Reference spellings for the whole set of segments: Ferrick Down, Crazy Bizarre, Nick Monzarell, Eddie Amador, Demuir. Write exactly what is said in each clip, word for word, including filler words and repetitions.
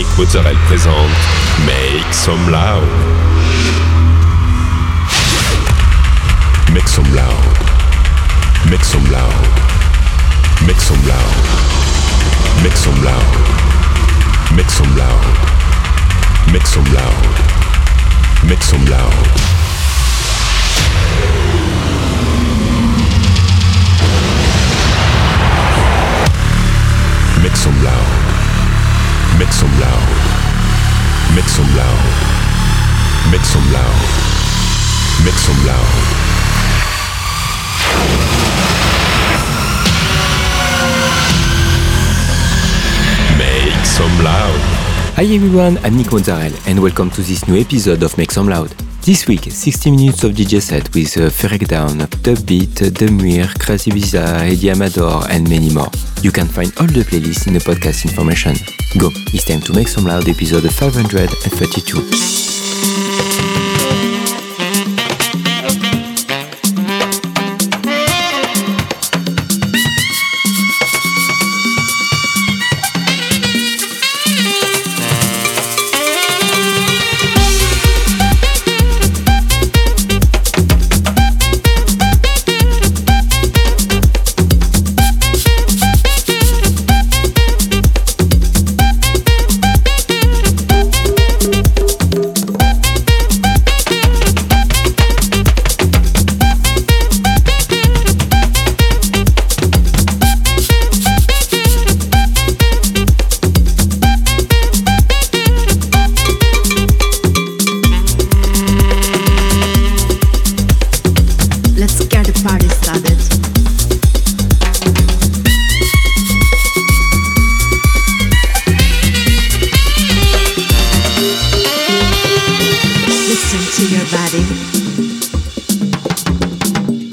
Nick Monzarell présente Make Some Loud. Make Some Loud. Make Some Loud. Make Some Loud. Make Some Loud. Make Some Loud. Make Some Loud. Make Some Loud. Make some loud, make some loud, make some loud, make some loud, make some loud. Make some loud. Hi everyone, I'm Nick Monzarell and welcome to this new episode of Make Some Loud. This week, sixty minutes of D J set with uh, Ferrick Down, Dubbeat, Demuir, Crazy Bizarre, Eddie Amador and many more. You can find all the playlists in the podcast information. Go, it's time to make some loud episode five hundred thirty-two.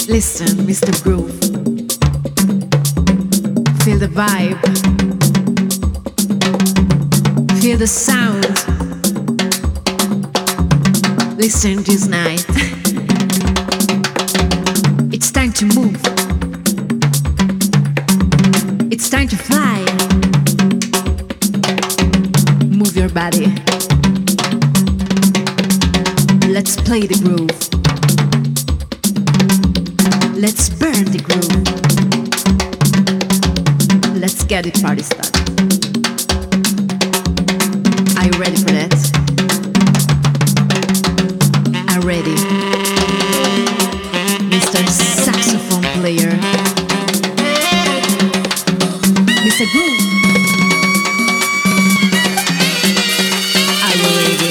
Listen, Mister Groove. Feel the vibe. Feel the sound. Listen this night. It's time to move. It's time to fly. Move your body. Let's play the groove. Let's burn the groove. Let's get the party started. Are you ready for that? I'm ready. Mister Saxophone Player. Mister Groove. Are you ready?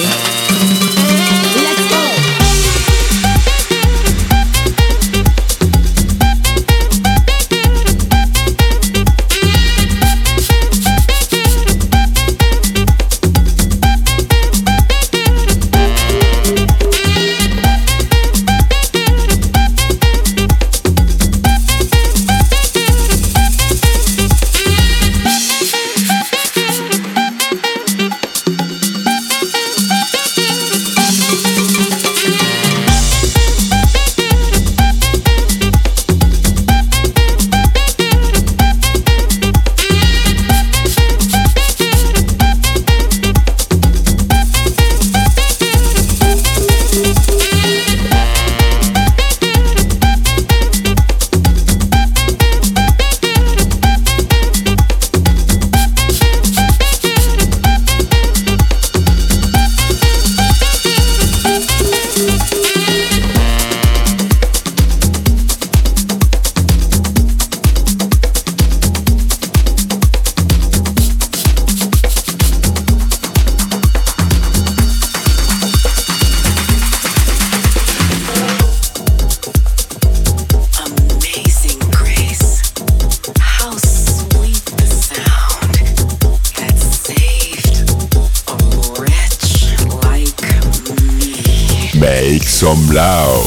Make some loud.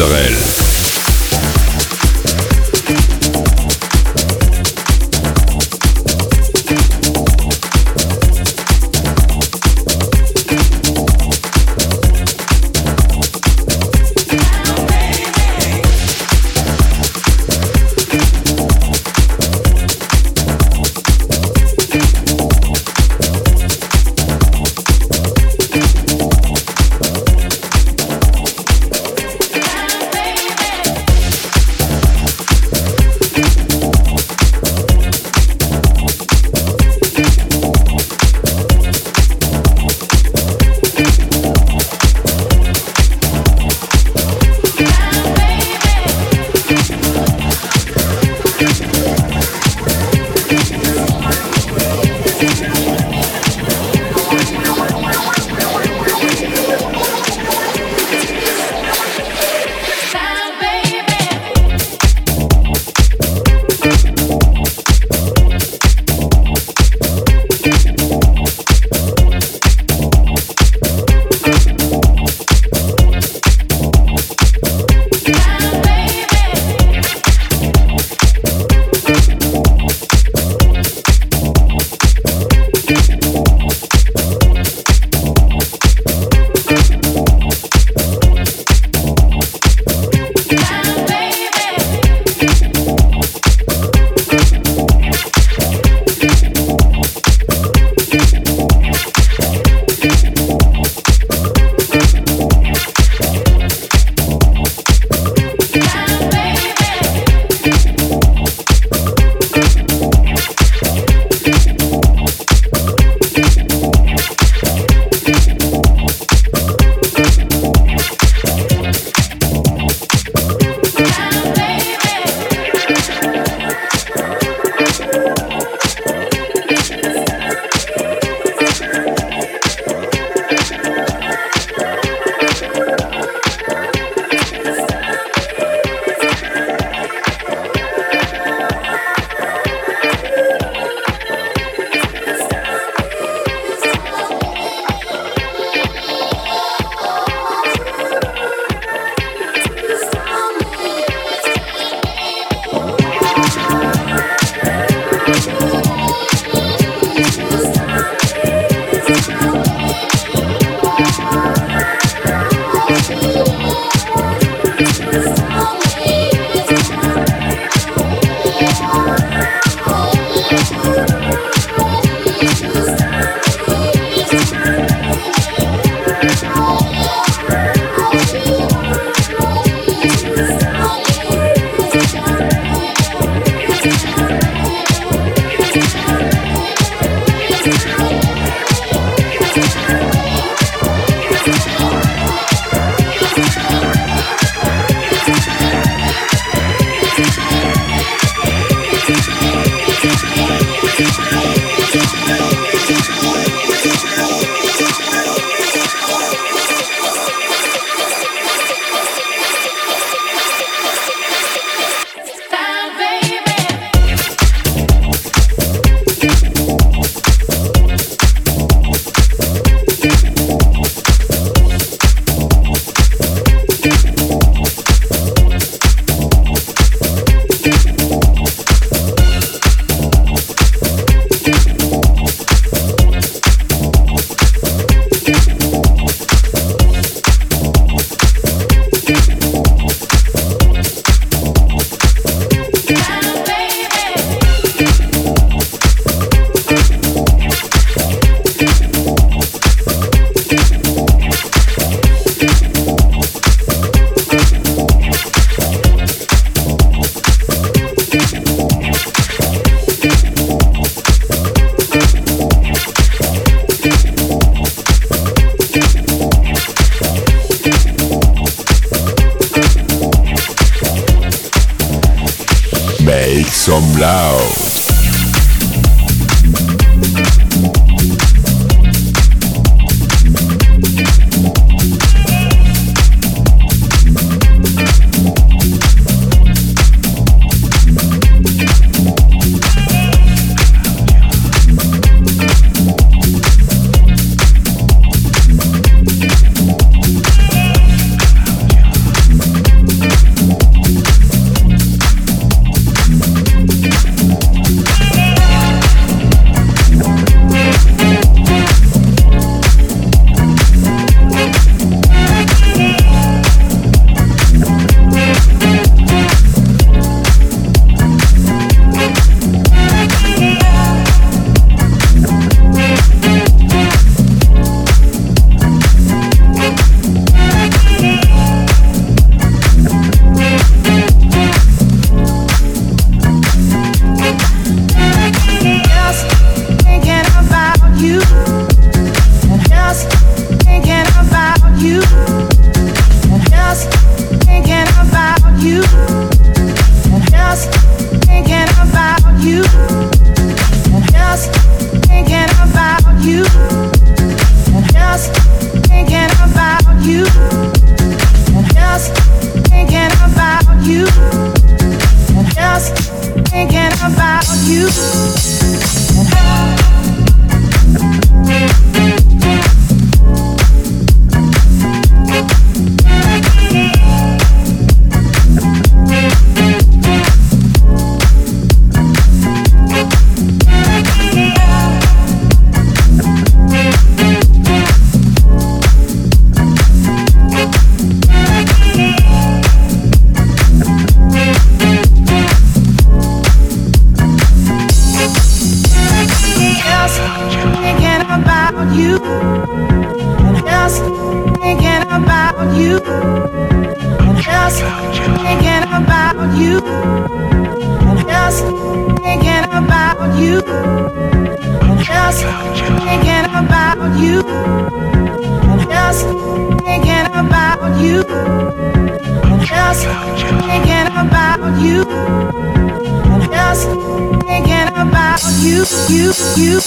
Monzarell. you, and just thinking about you, and just thinking about you, and just thinking about you, and just thinking about you, and just thinking about you, and just thinking about you, and just thinking about you, you, you.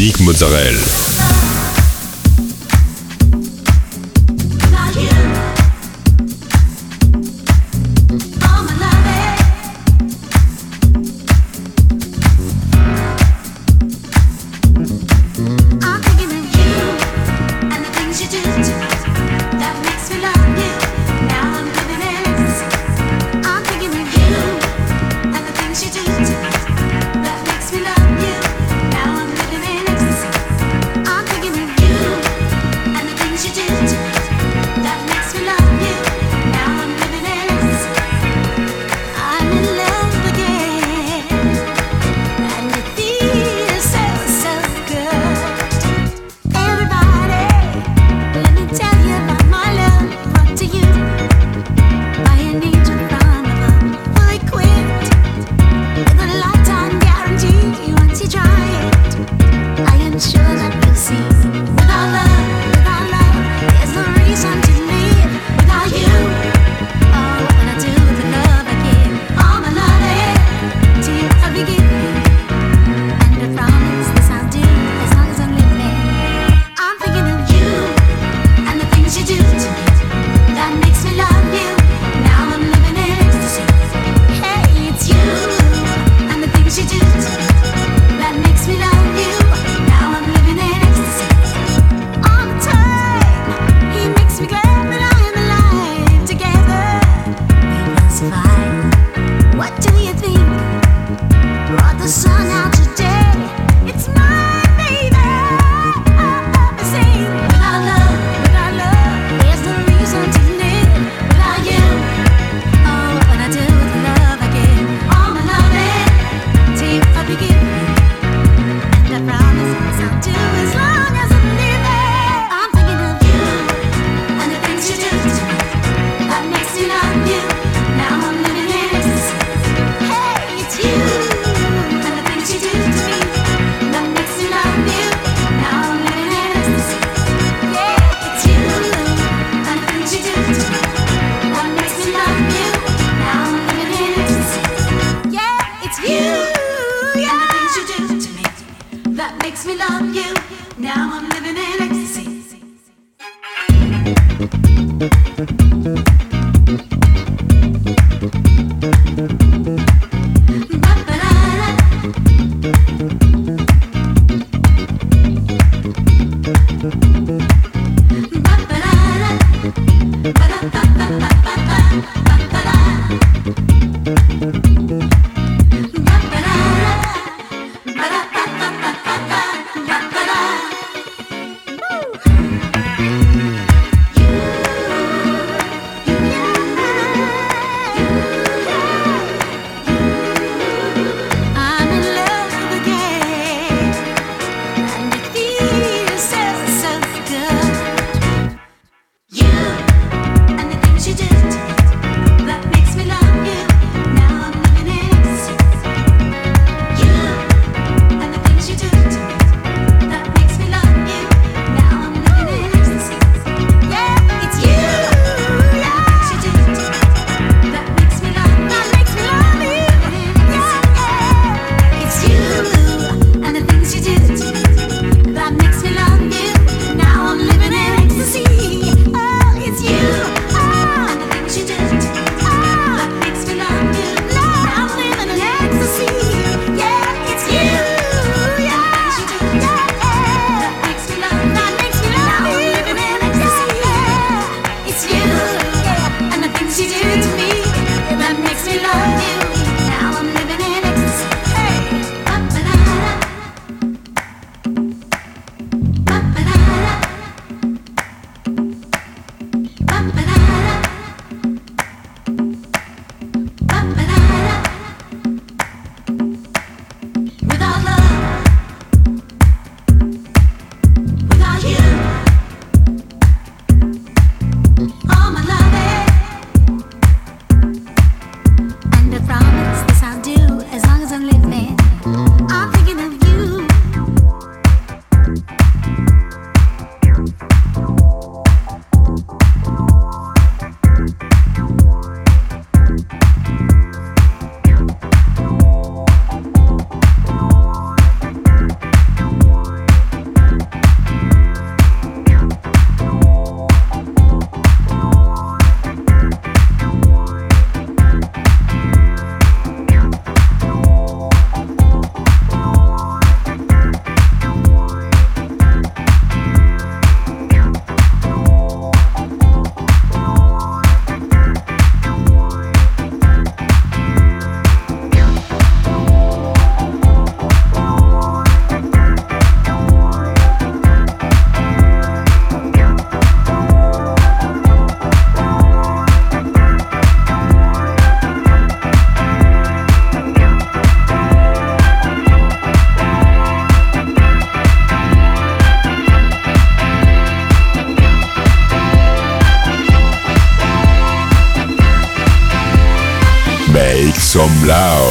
Nick Monzarell. I that makes me love you. Now I'm living in ecstasy. Some loud.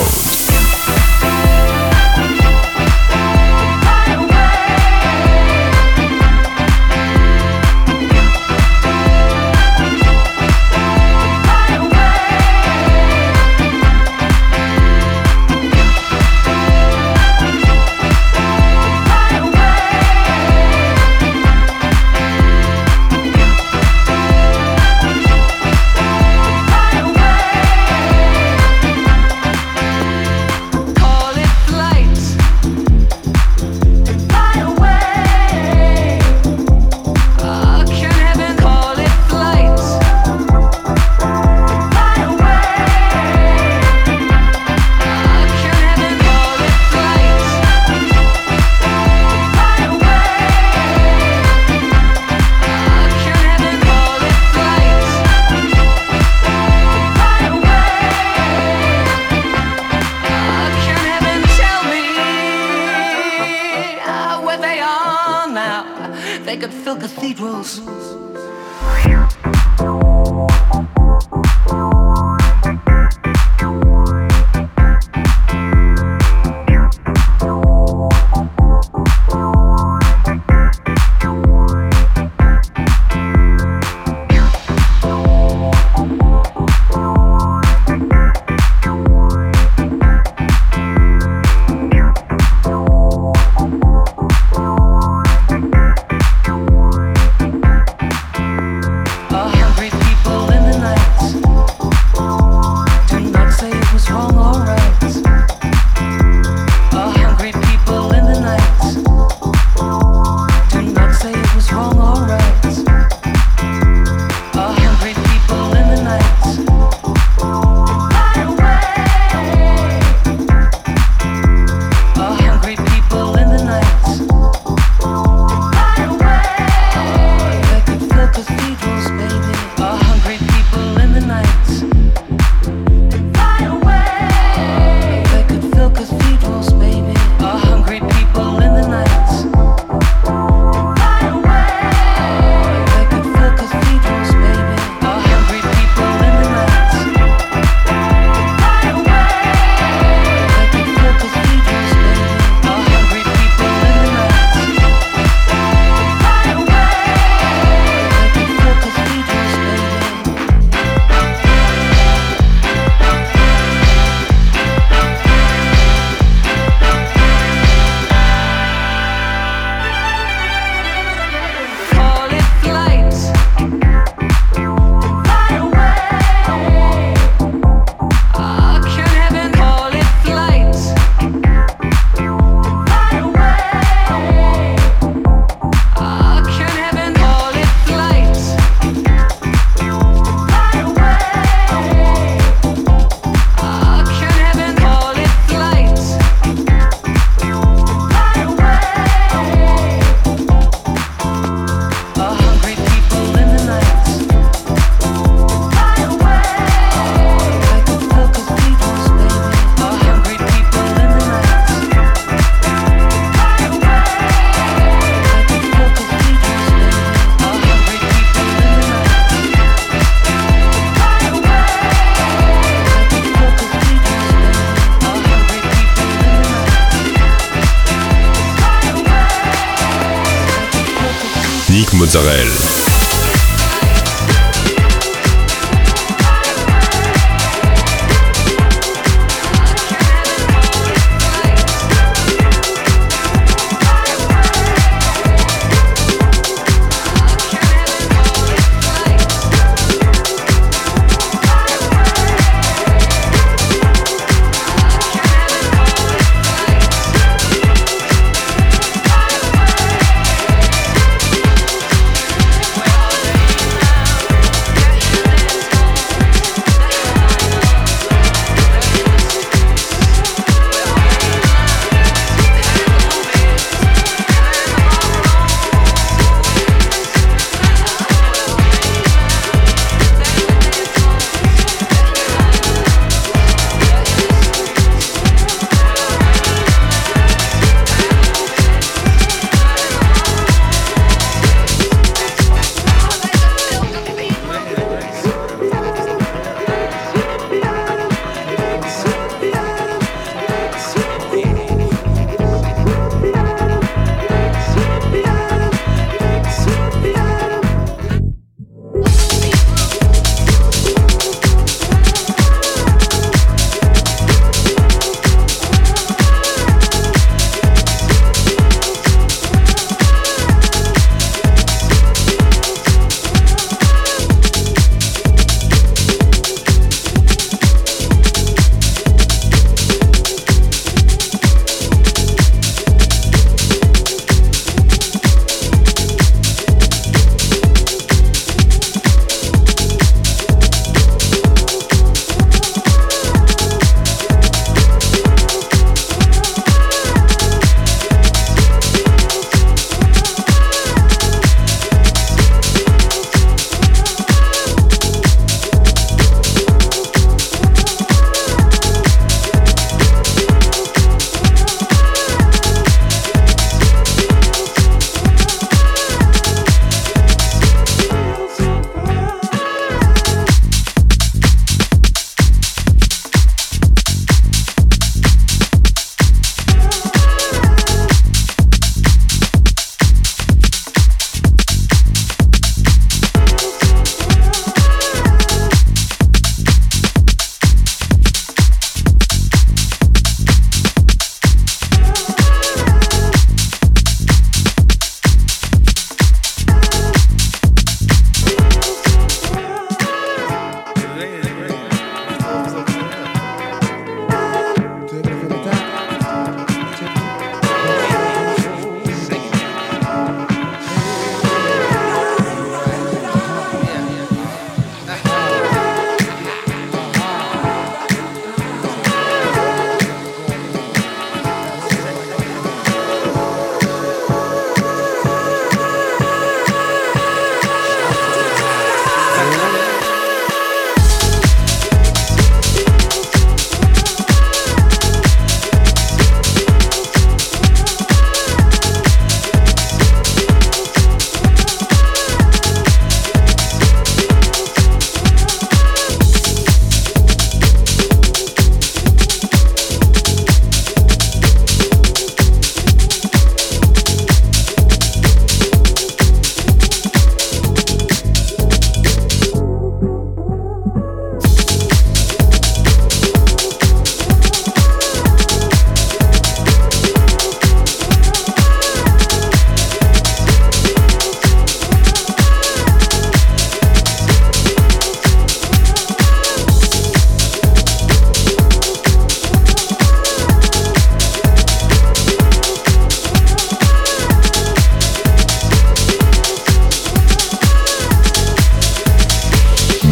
Nick Monzarell.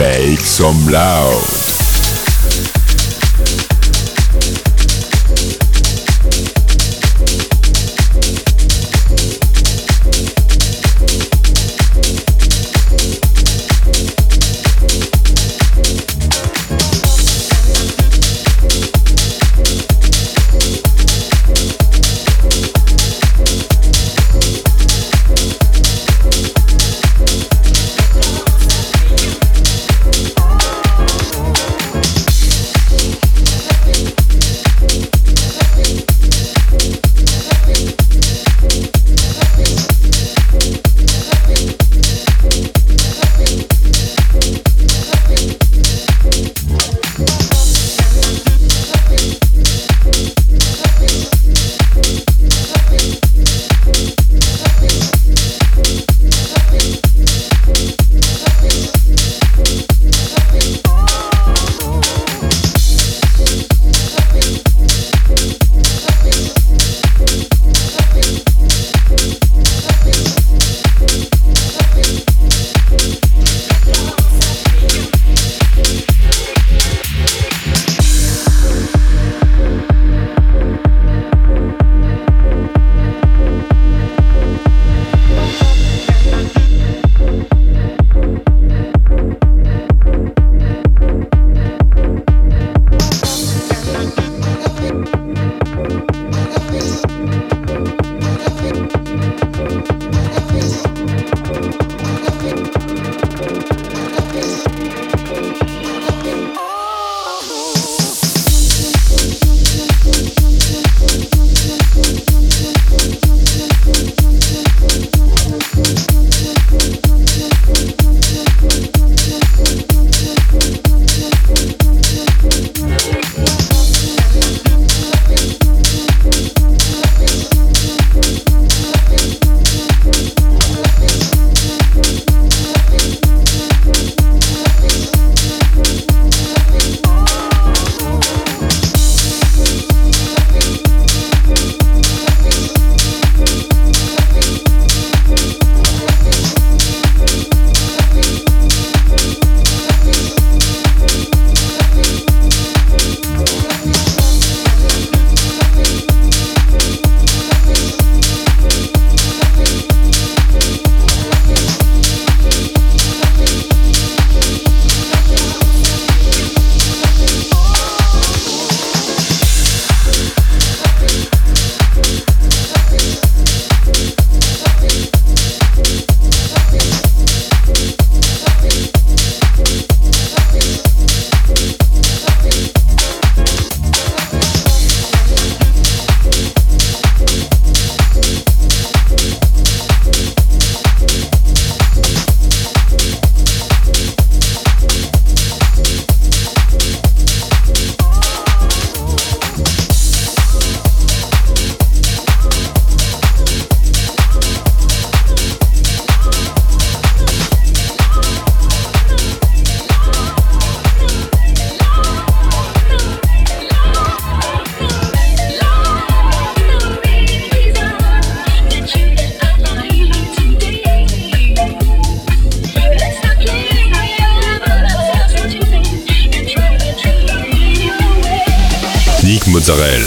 Make some loud. Monzarell.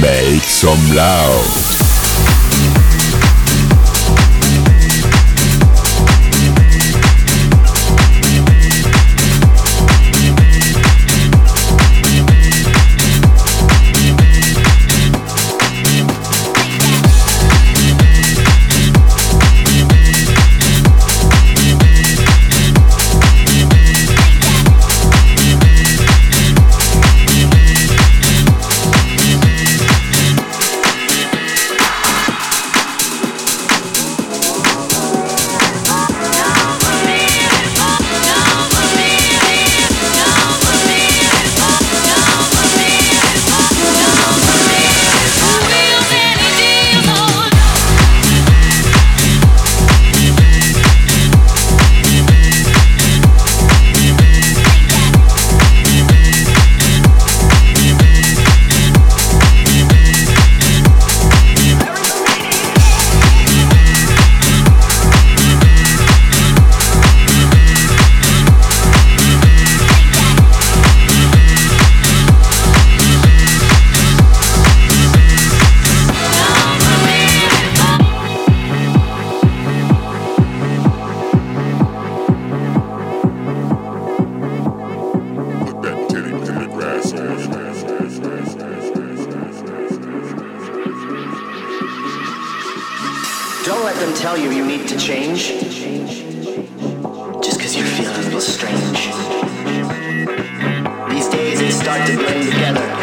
Make some loud. Start to blend together.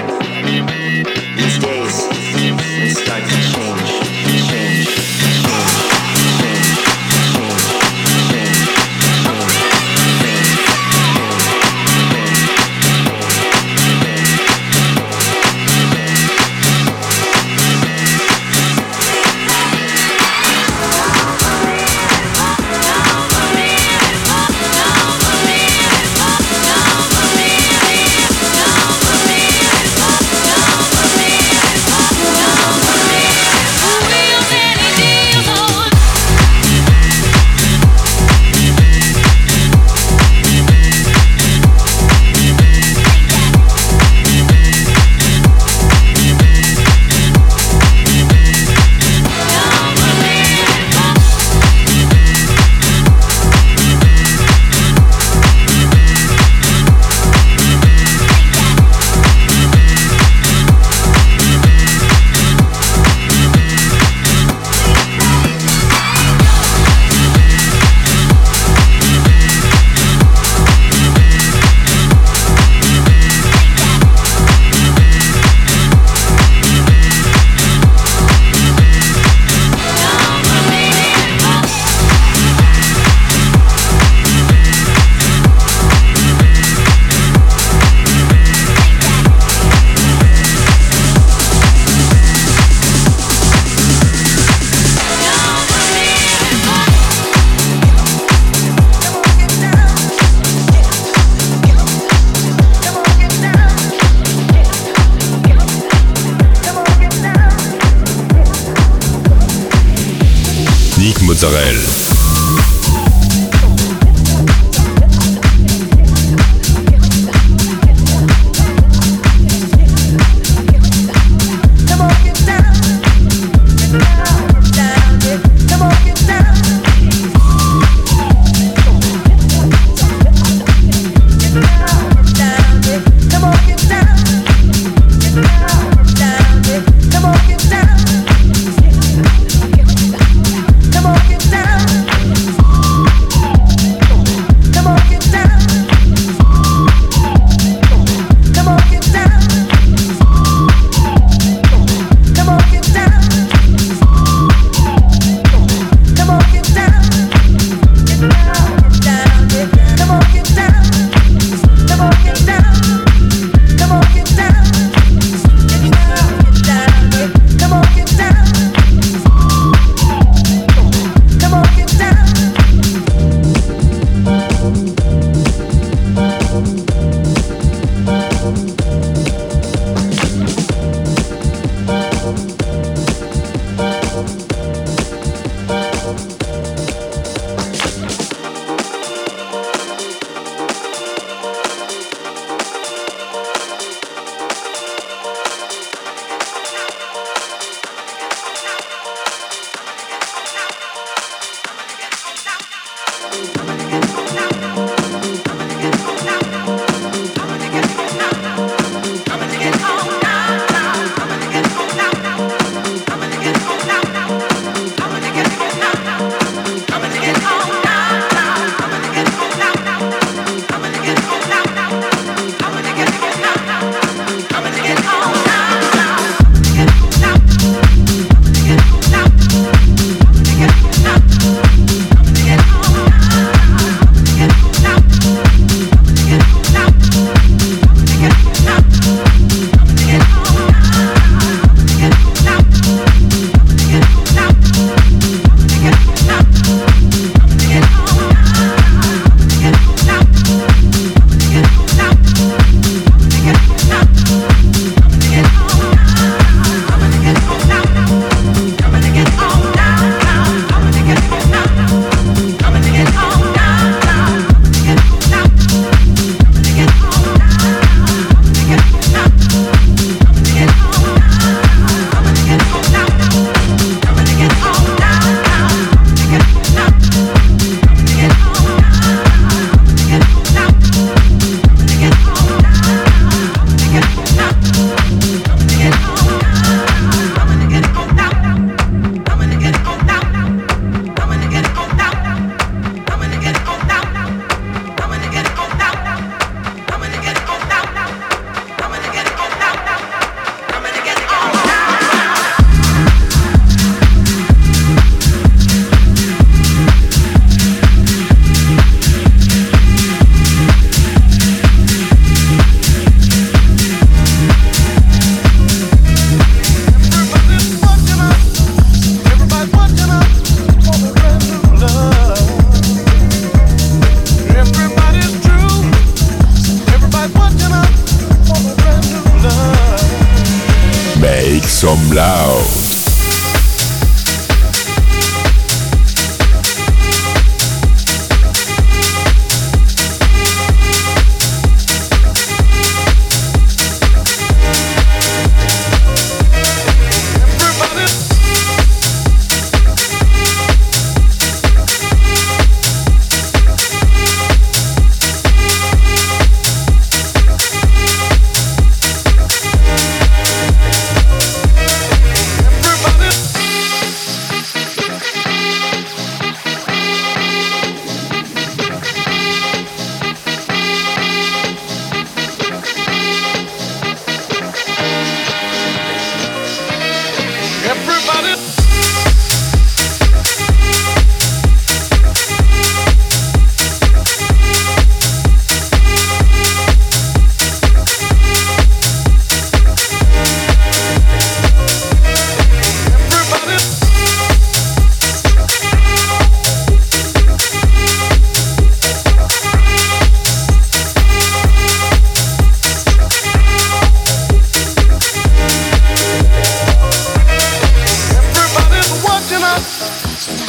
Monzarell. Down.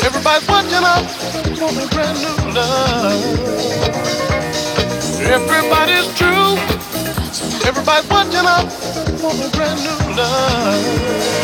Everybody's watching us for the brand new love. Everybody's true. Everybody's watching us for the brand new love.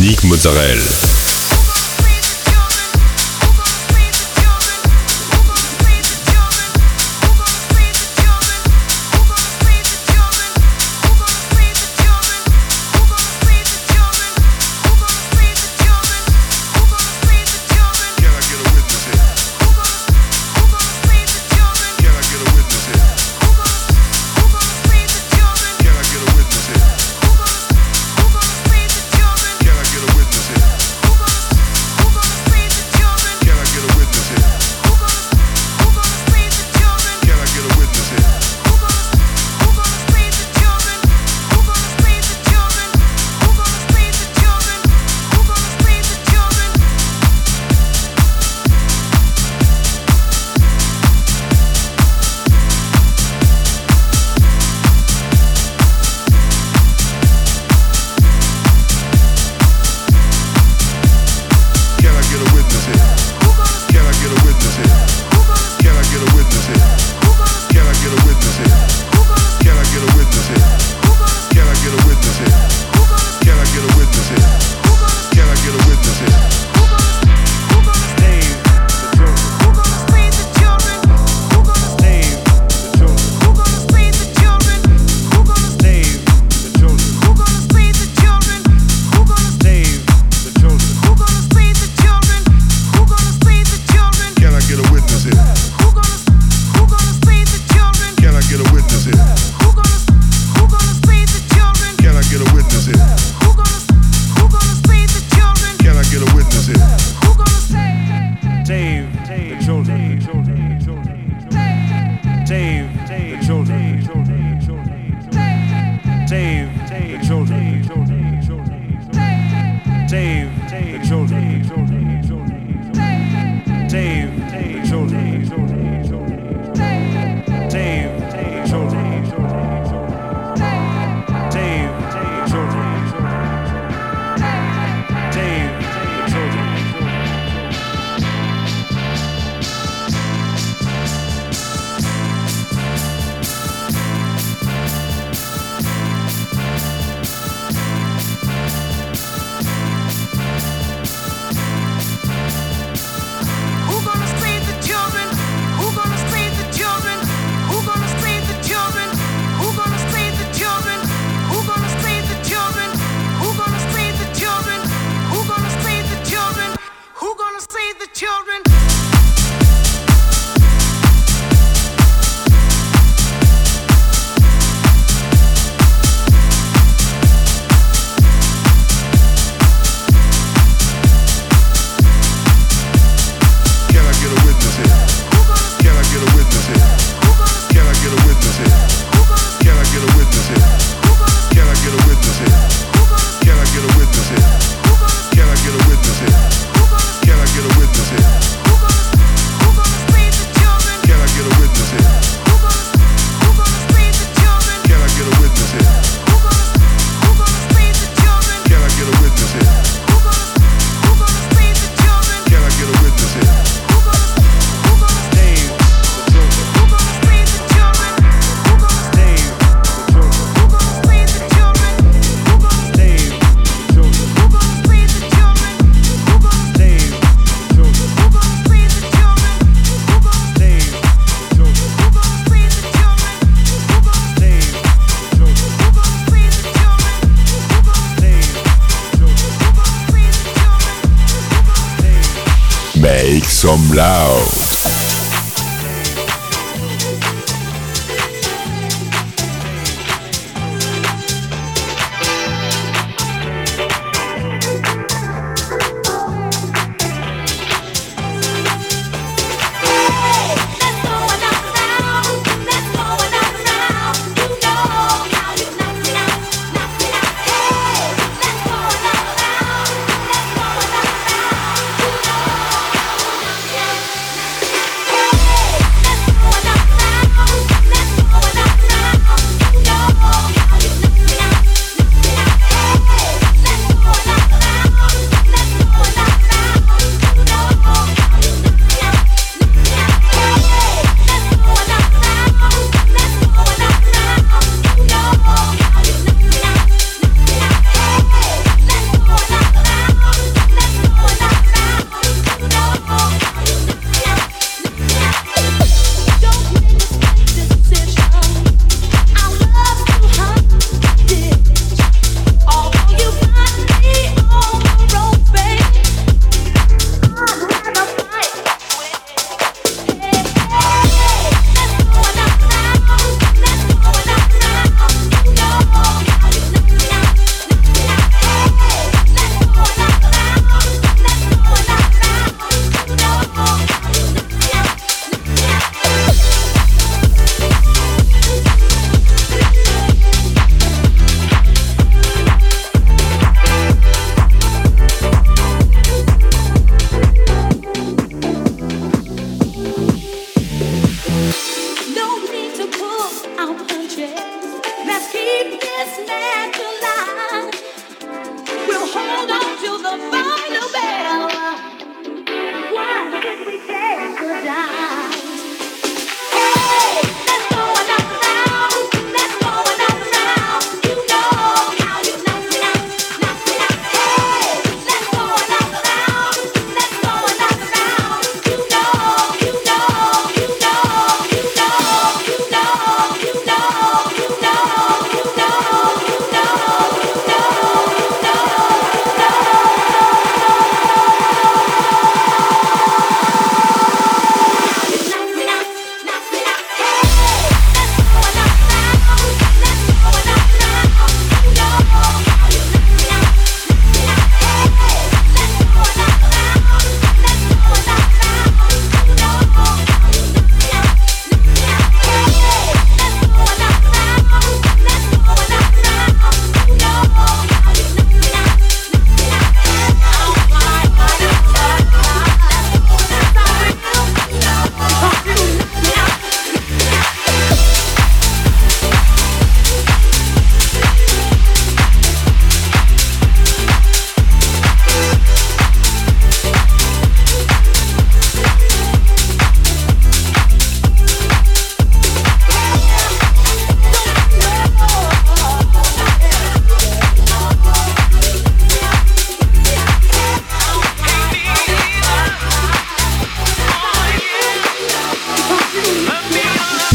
Nick Monzarell. Who Some Loud.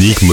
Nick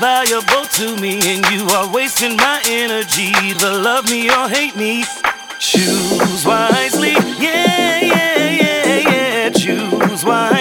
Valuable to me, and you are wasting my energy. Either love me or hate me. Choose wisely, yeah, yeah, yeah, yeah. Choose wisely.